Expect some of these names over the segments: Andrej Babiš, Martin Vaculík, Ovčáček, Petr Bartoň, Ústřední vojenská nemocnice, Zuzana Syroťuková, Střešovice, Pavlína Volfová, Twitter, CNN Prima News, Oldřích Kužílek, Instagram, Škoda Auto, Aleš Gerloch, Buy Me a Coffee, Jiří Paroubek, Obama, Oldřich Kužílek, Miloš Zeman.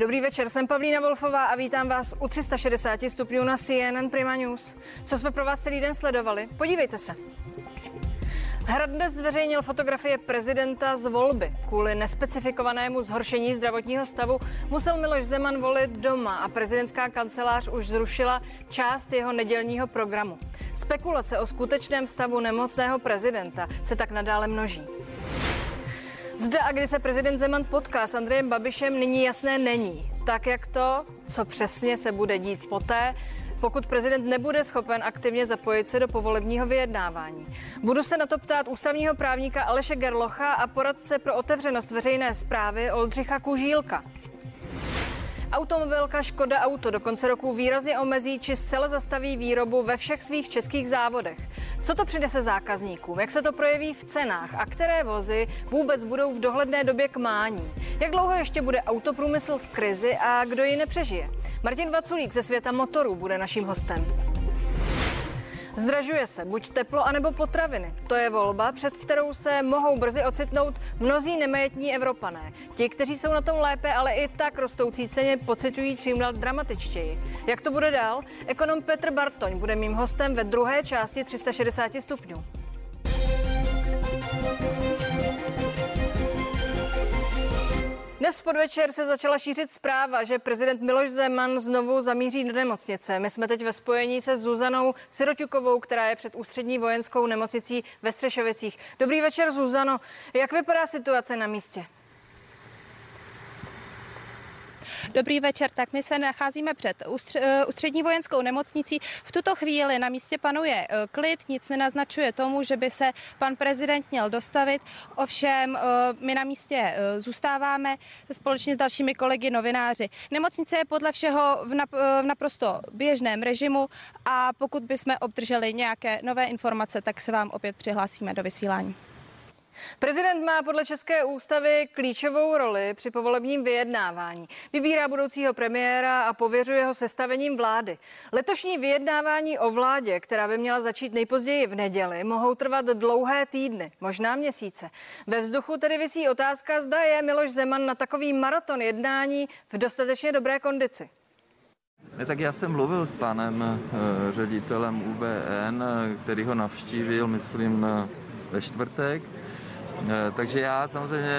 Dobrý večer, jsem Pavlína Volfová a vítám vás u 360 stupňů na CNN Prima News. Co jsme pro vás celý den sledovali? Podívejte se. Hrad dnes zveřejnil fotografie prezidenta z volby. Kvůli nespecifikovanému zhoršení zdravotního stavu musel Miloš Zeman volit doma a prezidentská kancelář už zrušila část jeho nedělního programu. Spekulace o skutečném stavu nemocného prezidenta se tak nadále množí. Zda a kdy se prezident Zeman potká s Andrejem Babišem, nyní jasné není. Tak jak to, co přesně se bude dít poté, pokud prezident nebude schopen aktivně zapojit se do povolebního vyjednávání. Budu se na to ptát ústavního právníka Aleše Gerlocha a poradce pro otevřenost veřejné správy Oldřicha Kužílka. Automobilka Škoda Auto do konce roku výrazně omezí či zcela zastaví výrobu ve všech svých českých závodech. Co to přinese zákazníkům, jak se to projeví v cenách a které vozy vůbec budou v dohledné době k mání? Jak dlouho ještě bude autoprůmysl v krizi a kdo ji nepřežije? Martin Vaculík ze světa motorů bude naším hostem. Zdražuje se buď teplo, anebo potraviny. To je volba, před kterou se mohou brzy ocitnout mnozí nemajetní Evropané. Ti, kteří jsou na tom lépe, ale i tak rostoucí ceně pociťují čím dál dramatičtěji. Jak to bude dál? Ekonom Petr Bartoň bude mým hostem ve druhé části 360 stupňů. Dnes podvečer se začala šířit zpráva, že prezident Miloš Zeman znovu zamíří do nemocnice. My jsme teď ve spojení se Zuzanou Syroťukovou, která je před Ústřední vojenskou nemocnicí ve Střešovicích. Dobrý večer, Zuzano. Jak vypadá situace na místě? Dobrý večer, tak my se nacházíme před Ústřední vojenskou nemocnicí. V tuto chvíli na místě panuje klid, nic nenaznačuje tomu, že by se pan prezident měl dostavit. Ovšem, my na místě zůstáváme společně s dalšími kolegy novináři. Nemocnice je podle všeho v naprosto běžném režimu a pokud bychom obdrželi nějaké nové informace, tak se vám opět přihlásíme do vysílání. Prezident má podle české ústavy klíčovou roli při povolebním vyjednávání. Vybírá budoucího premiéra a pověřuje ho sestavením vlády. Letošní vyjednávání o vládě, která by měla začít nejpozději v neděli, mohou trvat dlouhé týdny, možná měsíce. Ve vzduchu tedy visí otázka, zda je Miloš Zeman na takový maraton jednání v dostatečně dobré kondici. Tak já jsem mluvil s panem ředitelem UBN, který ho navštívil, myslím, ve čtvrtek. Takže já samozřejmě,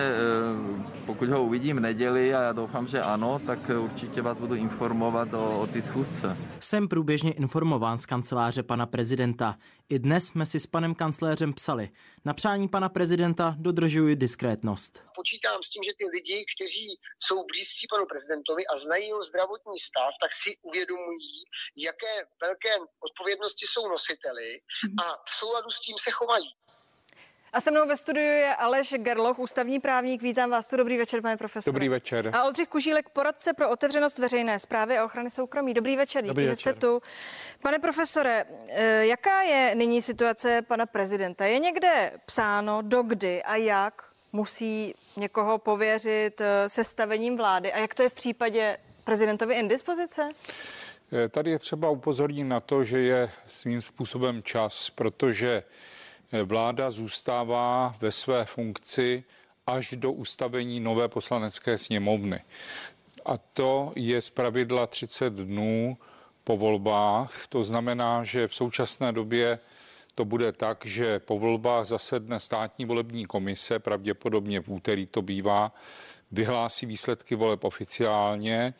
pokud ho uvidím v neděli, a já doufám, že ano, tak určitě vás budu informovat o té schůzce. Jsem průběžně informován z kanceláře pana prezidenta. I dnes jsme si s panem kancléřem psali. Na přání pana prezidenta dodržuji diskrétnost. Počítám s tím, že ty lidi, kteří jsou blízcí panu prezidentovi a znají jeho zdravotní stav, tak si uvědomují, jaké velké odpovědnosti jsou nositeli a v souladu s tím se chovají. A se mnou ve studiu je Aleš Gerloch, ústavní právník. Vítám vás tu. Dobrý večer, pane profesore. Dobrý večer. A Oldřich Kužílek, poradce pro otevřenost veřejné správy a ochrany soukromí. Dobrý večer, díky, že jste tu. Pane profesore, jaká je nyní situace pana prezidenta? Je někde psáno, dokdy a jak musí někoho pověřit sestavením vlády? A jak to je v případě prezidentovy indispozice? Tady je třeba upozornit na to, že je svým způsobem čas, protože vláda zůstává ve své funkci až do ustavení nové poslanecké sněmovny. A to je zpravidla 30 dnů po volbách. To znamená, že v současné době to bude tak, že po volbách zasedne státní volební komise, pravděpodobně v úterý to bývá, vyhlásí výsledky voleb oficiálně.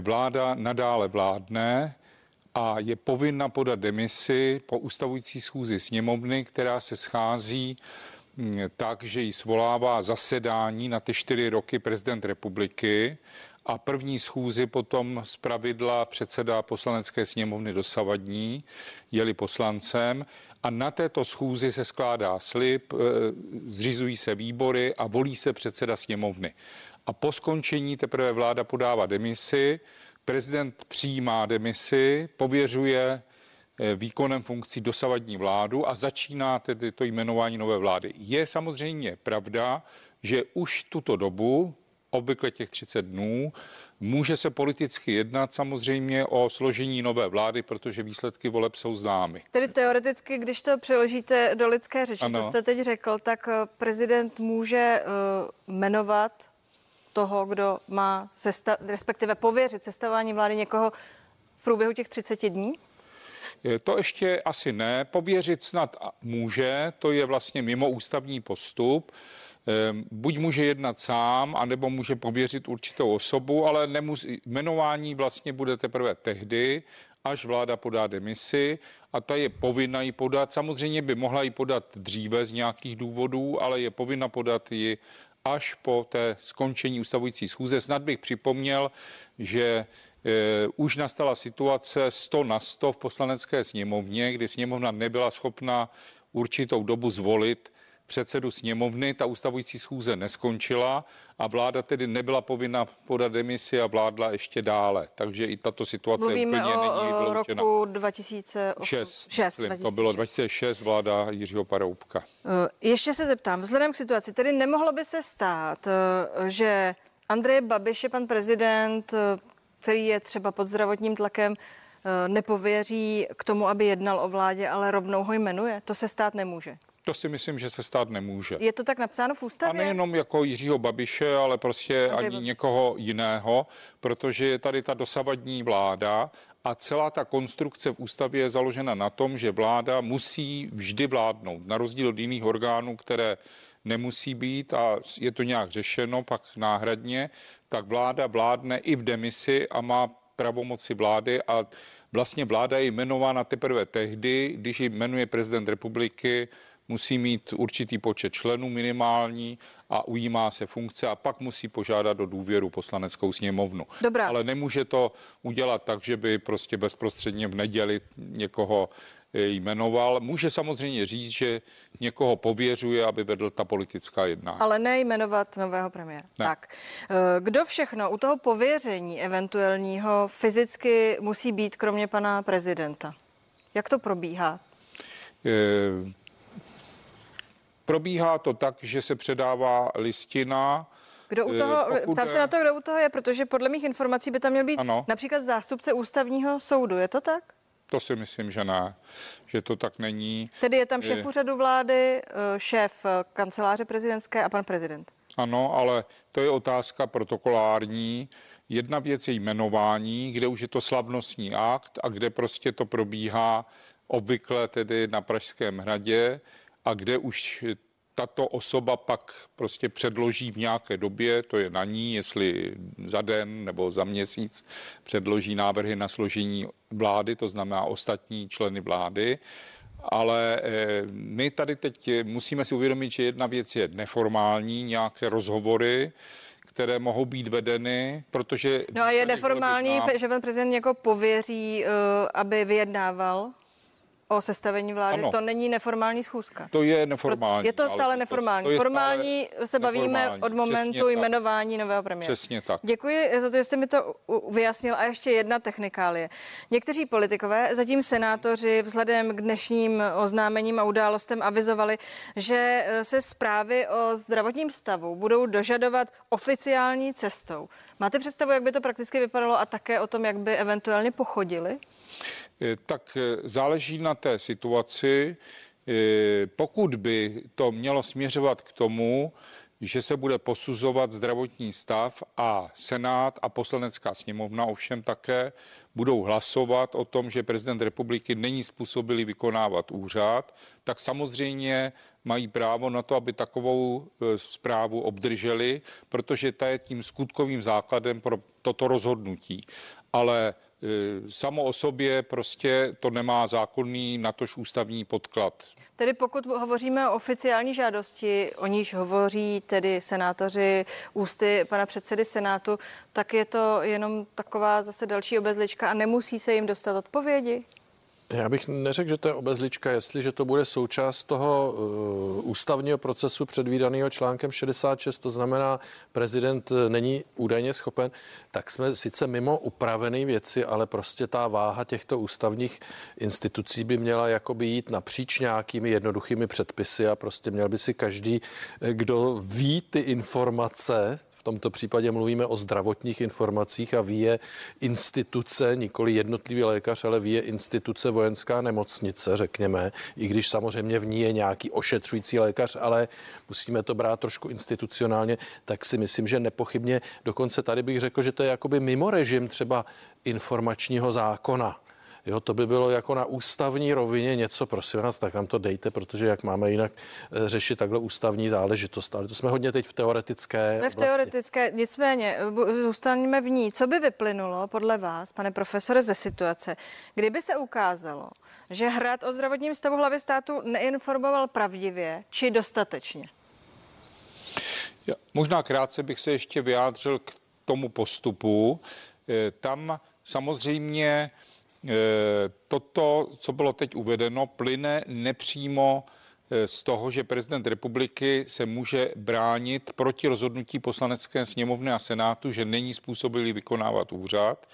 Vláda nadále vládne a je povinna podat demisi po ustavující schůzi sněmovny, která se schází tak, že ji svolává zasedání na ty 4 roky prezident republiky a první schůzi potom zpravidla předseda poslanecké sněmovny dosavadní, je-li poslancem, a na této schůzi se skládá slib, zřizují se výbory a volí se předseda sněmovny. A po skončení teprve vláda podává demisi. Prezident přijímá demisi, pověřuje výkonem funkcí dosavadní vládu a začíná tedy to jmenování nové vlády. Je samozřejmě pravda, že už tuto dobu, obvykle těch 30 dnů, může se politicky jednat samozřejmě o složení nové vlády, protože výsledky voleb jsou známy. Tedy teoreticky, když to přeložíte do lidské řeči, ano, co jste teď řekl, tak prezident může jmenovat toho, kdo má respektive pověřit sestavování vlády někoho v průběhu těch 30 dní? To ještě asi ne. Pověřit snad může, to je vlastně mimo ústavní postup. Buď může jednat sám, anebo může pověřit určitou osobu, ale jmenování vlastně bude teprve tehdy, až vláda podá demisi a ta je povinna ji podat. Samozřejmě by mohla ji podat dříve z nějakých důvodů, ale je povinna podat ji až po té skončení ustavující schůze. Snad bych připomněl, že už nastala situace 100:100 v Poslanecké sněmovně, kdy sněmovna nebyla schopna určitou dobu zvolit předsedu sněmovny, ta ustavující schůze neskončila a vláda tedy nebyla povinna podat demisi a vládla ještě dále. Takže i tato situace úplně není vyloučena. Roku 2006. To bylo 2006, vláda Jiřího Paroubka. Ještě se zeptám, vzhledem k situaci, tedy nemohlo by se stát, že Andrej Babiš je pan prezident, který je třeba pod zdravotním tlakem, nepověří k tomu, aby jednal o vládě, ale rovnou ho jmenuje? To se stát nemůže. To si myslím, že se stát nemůže. Je to tak napsáno v ústavě? A nejenom jako Jiřího Babiše, ale prostě ani někoho jiného, protože je tady ta dosavadní vláda a celá ta konstrukce v ústavě je založena na tom, že vláda musí vždy vládnout, na rozdíl od jiných orgánů, které nemusí být a je to nějak řešeno pak náhradně, tak vláda vládne i v demisi a má pravomoci vlády a vlastně vláda je jmenována teprve tehdy, když ji jmenuje prezident republiky, musí mít určitý počet členů minimální a ujímá se funkce a pak musí požádat o důvěru Poslaneckou sněmovnu. Dobrá. Ale nemůže to udělat tak, že by prostě bezprostředně v neděli někoho jmenoval. Může samozřejmě říct, že někoho pověřuje, aby vedl ta politická jednání. Ale nejmenovat nového premiéra. Ne. Tak. Kdo všechno u toho pověření eventuálního fyzicky musí být, kromě pana prezidenta? Jak to probíhá? Probíhá to tak, že se předává listina. Kdo u toho, ptám se na to, kdo u toho je, protože podle mých informací by tam měl být například zástupce ústavního soudu. Je to tak? To si myslím, že ne, že to tak není. Tedy je tam šéf úřadu vlády, šéf kanceláře prezidentské a pan prezident. Ano, ale to je otázka protokolární. Jedna věc je jmenování, kde už je to slavnostní akt a kde prostě to probíhá obvykle tedy na Pražském hradě, a kde už tato osoba pak prostě předloží v nějaké době, to je na ní, jestli za den nebo za měsíc předloží návrhy na složení vlády, to znamená ostatní členy vlády. Ale my tady teď musíme si uvědomit, že jedna věc je neformální, nějaké rozhovory, které mohou být vedeny, protože... No a je neformální, že pan prezident někoho pověří, aby vyjednával o sestavení vlády, ano. To není neformální schůzka. To je neformální. Je to stále neformální. To formální stále se bavíme neformální, od momentu jmenování nového premiéra. Přesně tak. Děkuji za to, že jste mi to vyjasnil. A ještě jedna technikálie. Někteří politikové, zatím senátoři, vzhledem k dnešním oznámením a událostem avizovali, že se zprávy o zdravotním stavu budou dožadovat oficiální cestou. Máte představu, jak by to prakticky vypadalo a také o tom, jak by eventuálně pochodili? Tak záleží na té situaci. Pokud by to mělo směřovat k tomu, že se bude posuzovat zdravotní stav a Senát a Poslanecká sněmovna ovšem také budou hlasovat o tom, že prezident republiky není způsobilý vykonávat úřad, tak samozřejmě mají právo na to, aby takovou zprávu obdrželi, protože ta je tím skutkovým základem pro toto rozhodnutí. Ale samo o sobě prostě to nemá zákonný, natož ústavní podklad. Tedy pokud hovoříme o oficiální žádosti, o níž hovoří tedy senátoři ústy pana předsedy Senátu, tak je to jenom taková zase další obezlička a nemusí se jim dostat odpovědi? Já bych neřekl, že to je obezlička, jestliže to bude součást toho ústavního procesu předvídaného článkem 66, to znamená, prezident není údajně schopen, tak jsme sice mimo upravené věci, ale prostě ta váha těchto ústavních institucí by měla jakoby jít napříč nějakými jednoduchými předpisy a prostě měl by si každý, kdo ví ty informace, v tomto případě mluvíme o zdravotních informacích a ví je instituce, nikoli jednotlivý lékař, ale ví je instituce vojenská nemocnice, řekněme, i když samozřejmě v ní je nějaký ošetřující lékař, ale musíme to brát trošku institucionálně, tak si myslím, že nepochybně, dokonce tady bych řekl, že to je jakoby mimo režim třeba informačního zákona. Jo, to by bylo jako na ústavní rovině něco, prosím vás, tak nám to dejte, protože jak máme jinak řešit takhle ústavní záležitost. Ale to jsme hodně teď v teoretické oblasti. Nicméně zůstaneme v ní. Co by vyplynulo podle vás, pane profesore, ze situace, kdyby se ukázalo, že Hrad o zdravotním stavu hlavy státu neinformoval pravdivě či dostatečně? Já, možná krátce bych se ještě vyjádřil k tomu postupu. Tam samozřejmě toto, co bylo teď uvedeno, plyne nepřímo z toho, že prezident republiky se může bránit proti rozhodnutí Poslanecké sněmovny a Senátu, že není způsobilý vykonávat úřad.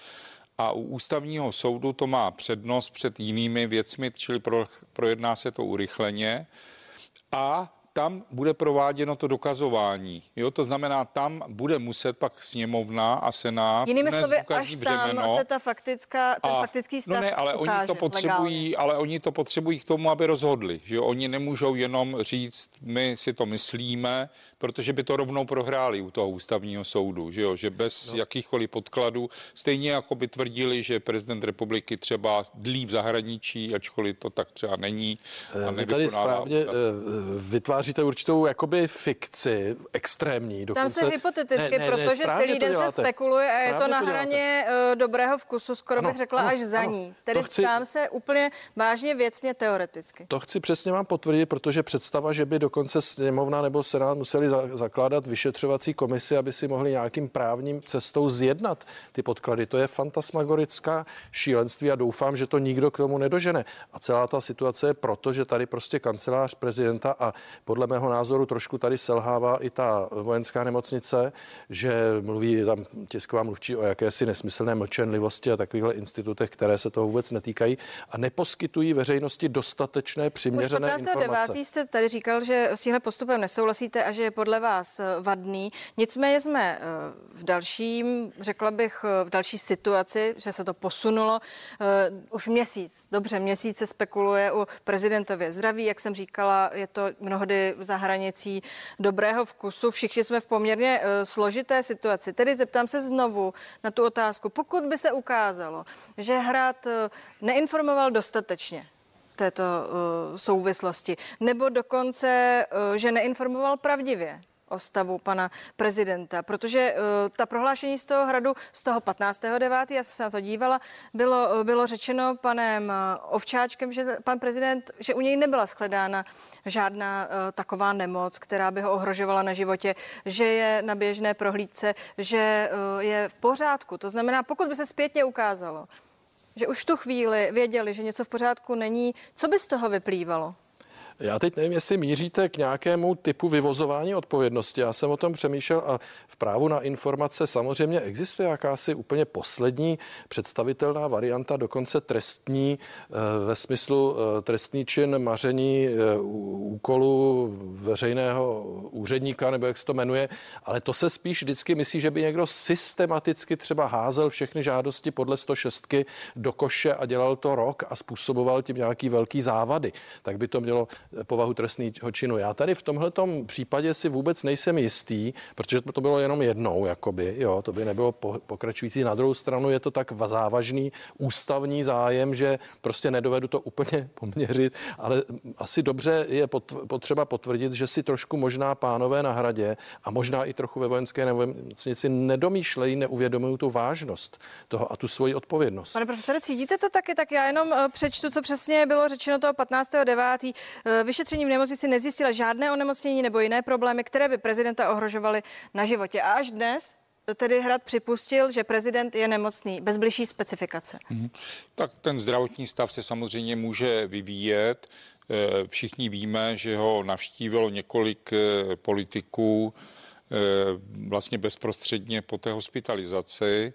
A u ústavního soudu to má přednost před jinými věcmi, čili projedná se to urychleně. A tam bude prováděno to dokazování. Jo, to znamená, tam bude muset pak sněmovna a senát. Jinými slovy, až tam se ta faktický stav ukáže. Ale oni to potřebují, k tomu, aby rozhodli. Že jo? Oni nemůžou jenom říct, my si to myslíme, protože by to rovnou prohráli u toho ústavního soudu. Že jo? Že bez jakýchkoliv podkladů, stejně jako by tvrdili, že prezident republiky třeba dlí v zahraničí, ačkoliv to tak třeba není. Vy tady správně vytváří určitou jakoby fikci extrémní. Dokonce tam se hypoteticky, protože celý den se spekuluje a je to na hraně dobrého vkusu, skoro bych řekla až za ní. Tedy tam se úplně vážně věcně teoreticky. To chci přesně vám potvrdit, protože představa, že by dokonce sněmovna nebo senát museli zakládat vyšetřovací komisi, aby si mohli nějakým právním cestou zjednat ty podklady. To je fantasmagorická šílenství a doufám, že to nikdo k tomu nedožene. A celá ta situace je proto, že tady prostě kancelář prezidenta a podle mého názoru trošku tady selhává i ta vojenská nemocnice, že mluví tam tisková mluvčí o jakési nesmyslné mlčenlivosti a takovýchhle institutech, které se toho vůbec netýkají a neposkytují veřejnosti dostatečné přiměřené informace. Už 15.9. jste tady říkal, že s tímhle postupem nesouhlasíte a že je podle vás vadný. Nicméně jsme v dalším, řekla bych, v další situaci, že se to posunulo. Už měsíc se spekuluje o prezidentově zdraví, jak jsem říkala, je to mnohdy za hranicí dobrého vkusu. Všichni jsme v poměrně složité situaci. Tedy zeptám se znovu na tu otázku. Pokud by se ukázalo, že Hrad neinformoval dostatečně této souvislosti, nebo dokonce, že neinformoval pravdivě o stavu pana prezidenta, protože ta prohlášení z toho Hradu z toho 15.9., já se na to dívala, bylo řečeno panem Ovčáčkem, že pan prezident, že u něj nebyla shledána žádná taková nemoc, která by ho ohrožovala na životě, že je na běžné prohlídce, že je v pořádku. To znamená, pokud by se zpětně ukázalo, že už tu chvíli věděli, že něco v pořádku není, co by z toho vyplývalo? Já teď nevím, jestli míříte k nějakému typu vyvozování odpovědnosti. Já jsem o tom přemýšlel a v právu na informace samozřejmě existuje jakási úplně poslední představitelná varianta, dokonce trestní, ve smyslu trestný čin maření úkolu veřejného úředníka, nebo jak se to jmenuje, ale to se spíš vždycky myslí, že by někdo systematicky třeba házel všechny žádosti podle 106 do koše a dělal to rok a způsoboval tím nějaký velký závady. Tak by to mělo povahu trestného činu. Já tady v tomhletom případě si vůbec nejsem jistý, protože to bylo jenom jednou, jakoby, jo, to by nebylo pokračující. Na druhou stranu je to tak závažný ústavní zájem, že prostě nedovedu to úplně poměřit, ale asi dobře je potřeba potvrdit, že si trošku možná pánové na Hradě a možná i trochu ve vojenské nemocnici nedomýšlejí, neuvědomují tu vážnost toho a tu svoji odpovědnost. Pane profesore, cítíte to taky? Tak já jenom přečtu, co přesně bylo řečeno toho 15.9. Vyšetření v nemocnici nezjistila žádné onemocnění nebo jiné problémy, které by prezidenta ohrožovaly na životě. A až dnes tedy Hrad připustil, že prezident je nemocný, bez bližší specifikace. Tak ten zdravotní stav se samozřejmě může vyvíjet. Všichni víme, že ho navštívilo několik politiků vlastně bezprostředně po té hospitalizaci.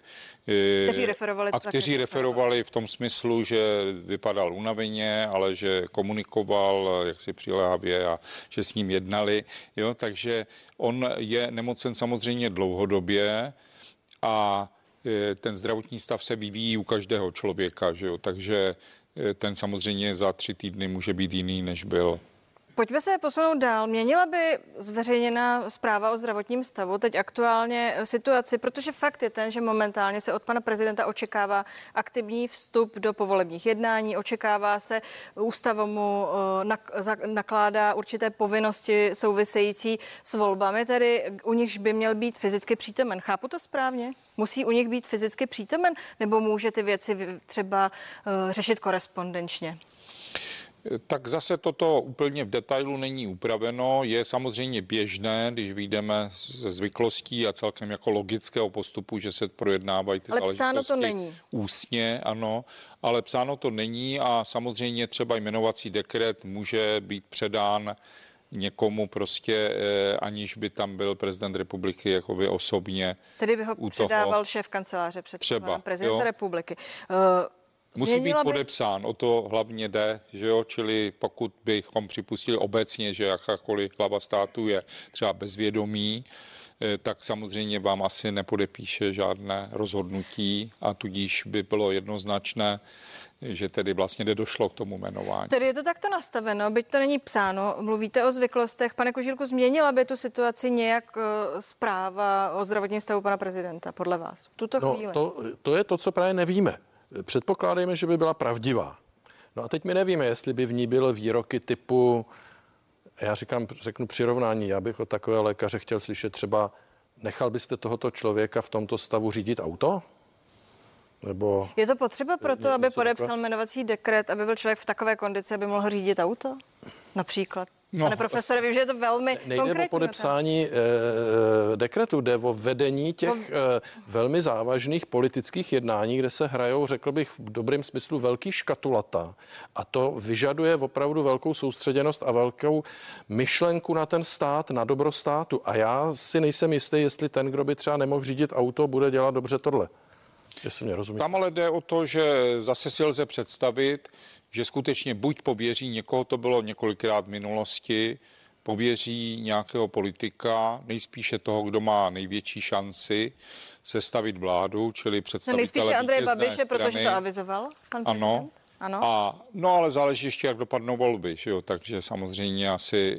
Kteří referovali v tom smyslu, že vypadal unaveně, ale že komunikoval jaksi přiléhavě a že s ním jednali. Jo, takže on je nemocen samozřejmě dlouhodobě a ten zdravotní stav se vyvíjí u každého člověka, že jo? Takže ten samozřejmě za 3 týdny může být jiný, než byl. Pojďme se posunout dál. Měnila by zveřejněná zpráva o zdravotním stavu teď aktuálně situaci, protože fakt je ten, že momentálně se od pana prezidenta očekává aktivní vstup do povolebních jednání, očekává se, ústava mu nakládá určité povinnosti související s volbami, tedy u nichž by měl být fyzicky přítomen. Chápu to správně? Musí u nich být fyzicky přítomen, nebo může ty věci třeba řešit korespondenčně? Tak zase toto úplně v detailu není upraveno. Je samozřejmě běžné, když vyjdeme ze zvyklostí a celkem jako logického postupu, že se projednávají ty záležitosti. Ale psáno to není. Ústně, ano. Ale psáno to není a samozřejmě třeba jmenovací dekret může být předán někomu prostě, aniž by tam byl prezident republiky jakoby osobně. Tedy by ho předával šéf kanceláře před prezidenta republiky. Musí být podepsán, o to hlavně jde, že jo, čili pokud bychom připustili obecně, že jakákoliv hlava státu je třeba bezvědomí, tak samozřejmě vám asi nepodepíše žádné rozhodnutí a tudíž by bylo jednoznačné, že tedy vlastně nedošlo k tomu jmenování. Tedy je to takto nastaveno, byť to není psáno, mluvíte o zvyklostech. Pane Kužílku, změnila by tu situaci nějak zpráva o zdravotním stavu pana prezidenta, podle vás, v tuto chvíli? To je to, co právě nevíme. Předpokládejme, že by byla pravdivá. No a teď my nevíme, jestli by v ní byly výroky typu, řeknu přirovnání, já bych od takové lékaře chtěl slyšet třeba, nechal byste tohoto člověka v tomto stavu řídit auto? Nebo je to potřeba pro to, aby podepsal jmenovací dekret, aby byl člověk v takové kondici, aby mohl řídit auto? Například. Pane profesore, vím, že je to velmi konkrétní. Nejde o podepsání dekretu, jde o vedení těch velmi závažných politických jednání, kde se hrajou, řekl bych, v dobrém smyslu velký škatulata. A to vyžaduje opravdu velkou soustředěnost a velkou myšlenku na ten stát, na dobro státu. A já si nejsem jistý, jestli ten, kdo by třeba nemohl řídit auto, bude dělat dobře tohle. Jestli mě rozumíte. Tam ale jde o to, že zase si lze představit, že skutečně buď pověří někoho, to bylo několikrát v minulosti, pověří nějakého politika, nejspíše toho, kdo má největší šanci sestavit vládu, čili představitele vítězné strany. Nejspíše Andrej Babiše, protože to avizoval pan prezident? Ano. Ale záleží ještě, jak dopadnou volby, že jo? Takže samozřejmě asi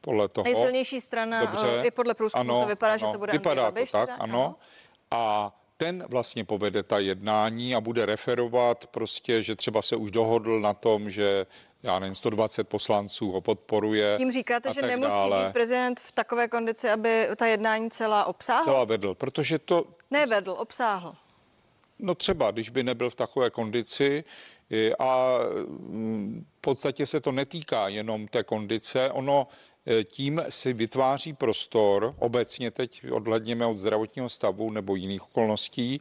podle toho. Nejsilnější strana, dobře, i podle průzkumu to vypadá, že to bude Andrej Babiš. Vypadá to tak, ano. A ten vlastně povede ta jednání a bude referovat prostě, že třeba se už dohodl na tom, že 120 poslanců ho podporuje. Tím říkáte, že nemusí být prezident v takové kondici, aby ta jednání celá obsáhl? Celá vedl, protože to... Nevedl, obsáhl. No třeba, když by nebyl v takové kondici a v podstatě se to netýká jenom té kondice, ono... Tím si vytváří prostor, obecně teď odhledněme od zdravotního stavu nebo jiných okolností,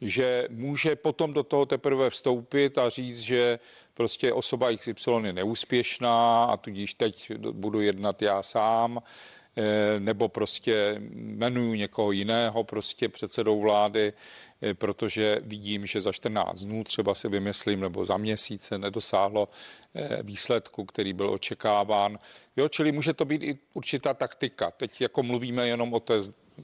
že může potom do toho teprve vstoupit a říct, že prostě osoba XY je neúspěšná a tudíž teď budu jednat já sám, nebo prostě jmenuju někoho jiného prostě předsedou vlády, protože vidím, že za 14 dnů třeba si vymyslím, nebo za měsíc se nedosáhlo výsledku, který byl očekáván. Jo, čili může to být i určitá taktika. Teď jako mluvíme jenom o té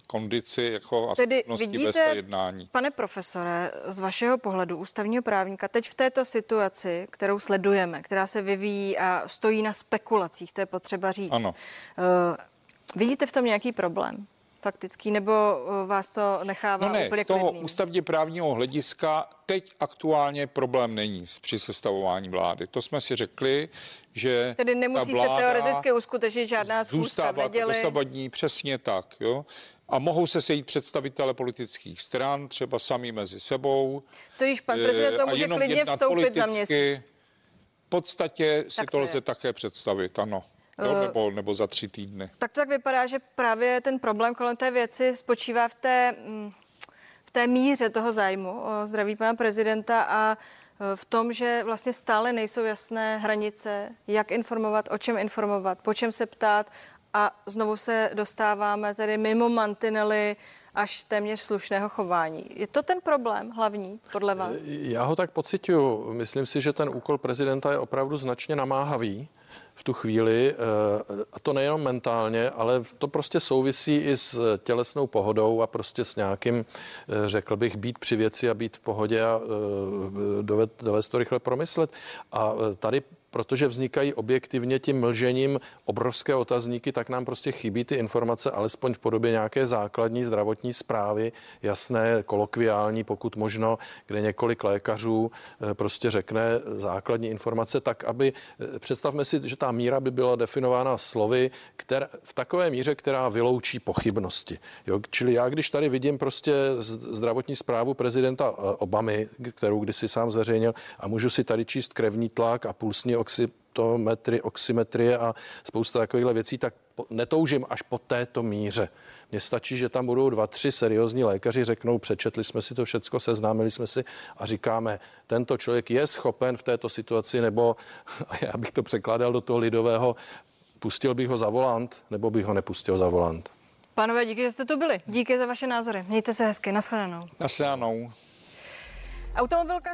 kondici jako a schopnosti bez jednání. Pane profesore, z vašeho pohledu ústavního právníka, teď v této situaci, kterou sledujeme, která se vyvíjí a stojí na spekulacích, to je potřeba říct. Ano. Vidíte v tom nějaký problém? Faktický, nebo vás to nechává úplně klidným? Z toho ústavně právního hlediska teď aktuálně problém není při sestavování vlády. To jsme si řekli, že tedy nemusí se teoreticky uskutečnit žádná schůzka v neděli. Dosavadní, přesně tak, jo. A mohou se sejít představitele politických stran, třeba sami mezi sebou. To již pan prezident to může klidně vstoupit za měsíc. V podstatě si to lze také představit, ano. Jo, nebo za 3 týdny. Tak to tak vypadá, že právě ten problém kolem té věci spočívá v té míře toho zájmu o zdraví pana prezidenta a v tom, že vlastně stále nejsou jasné hranice, jak informovat, o čem informovat, po čem se ptát. a znovu se dostáváme tedy mimo mantinely až téměř slušného chování. Je to ten problém hlavní, podle vás? Já ho tak pociťuju. Myslím si, že ten úkol prezidenta je opravdu značně namáhavý v tu chvíli, a to nejenom mentálně, ale to prostě souvisí i s tělesnou pohodou a prostě s nějakým, řekl bych, být při věci a být v pohodě a dovést to rychle promyslet. A tady, protože vznikají objektivně tím mlžením obrovské otazníky, tak nám prostě chybí ty informace, alespoň v podobě nějaké základní zdravotní zprávy, jasné, kolokviální, pokud možno, kde několik lékařů prostě řekne základní informace, tak aby, představme si, že ta míra by byla definována slovy, v takové míře, která vyloučí pochybnosti. Jo? Čili já, když tady vidím prostě zdravotní zprávu prezidenta Obamy, kterou kdysi sám zveřejnil, a můžu si tady číst krevní tlak a pulsní oximetrie a spousta takovýchhle věcí, tak netoužím až po této míře. Mně stačí, že tam budou 2-3 seriózní lékaři, řeknou, přečetli jsme si to všecko, seznámili jsme si a říkáme, tento člověk je schopen v této situaci, nebo já bych to překládal do toho lidového, pustil bych ho za volant, nebo bych ho nepustil za volant. Pánové, díky, že jste tu byli. Díky za vaše názory. Mějte se hezky. Nashledanou. Nashledanou. Automobilka